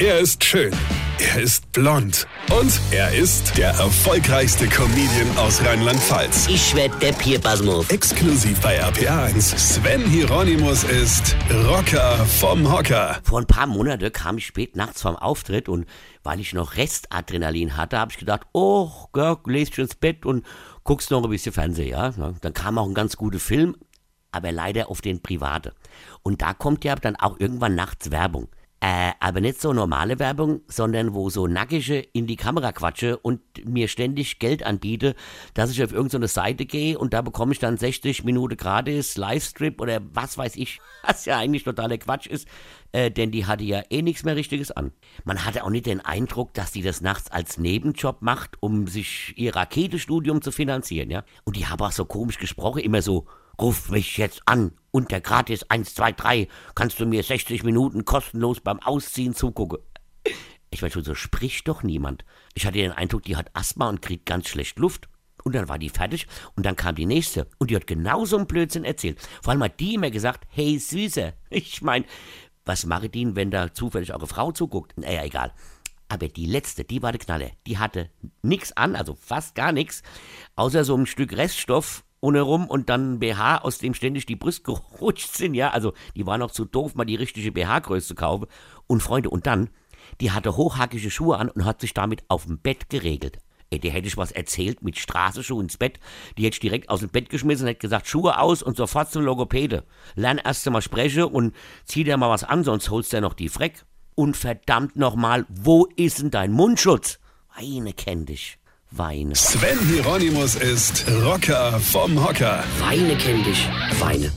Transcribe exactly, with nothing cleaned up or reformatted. Er ist schön, er ist blond und er ist der erfolgreichste Comedian aus Rheinland-Pfalz. Ich werd Depp hier, Basmus. Exklusiv bei R P A eins. Sven Hieronymus ist Rocker vom Hocker. Vor ein paar Monaten kam ich spät nachts vom Auftritt und weil ich noch Restadrenalin hatte, habe ich gedacht, oh, Görg, lest schon ins Bett und guckst noch ein bisschen Fernsehen, ja? Dann kam auch ein ganz guter Film, aber leider auf den Private. Und da kommt ja dann auch irgendwann nachts Werbung. Äh, aber nicht so normale Werbung, sondern wo so Nackische in die Kamera quatsche und mir ständig Geld anbiete, dass ich auf irgendeine Seite gehe und da bekomme ich dann sechzig Minuten gratis, Livestrip oder was weiß ich, was ja eigentlich totaler Quatsch ist, äh, denn die hatte ja eh nichts mehr Richtiges an. Man hatte auch nicht den Eindruck, dass die das nachts als Nebenjob macht, um sich ihr Raketenstudium zu finanzieren, ja. Und die haben auch so komisch gesprochen, immer so, ruf mich jetzt an, unter gratis eins, zwei, drei, kannst du mir sechzig Minuten kostenlos beim Ausziehen zugucken. Ich meine schon, so spricht doch niemand. Ich hatte den Eindruck, die hat Asthma und kriegt ganz schlecht Luft. Und dann war die fertig und dann kam die nächste und die hat genauso einen Blödsinn erzählt. Vor allem hat die immer gesagt, hey Süße, ich meine, was mache ich denn, wenn da zufällig eure Frau zuguckt? Naja, egal. Aber die letzte, die war der Knaller. Die hatte nichts an, also fast gar nichts, außer so ein Stück Reststoff ohne rum und dann B H, aus dem ständig die Brüste gerutscht sind, ja, also die war noch zu doof, mal die richtige B H-Größe zu kaufen. Und Freunde, und dann, die hatte hochhackige Schuhe an und hat sich damit auf dem Bett geregelt. Ey, der hätte ich was erzählt mit Straßenschuhen ins Bett, die hätte ich direkt aus dem Bett geschmissen und hätte gesagt, Schuhe aus und sofort zum Logopäde. Lern erst einmal sprechen und zieh dir mal was an, sonst holst du ja noch die Freck. Und verdammt nochmal, wo ist denn dein Mundschutz? Weine kenn dich. Weine. Sven Hieronymus ist Rocker vom Hocker. Weine kenn dich. Weine.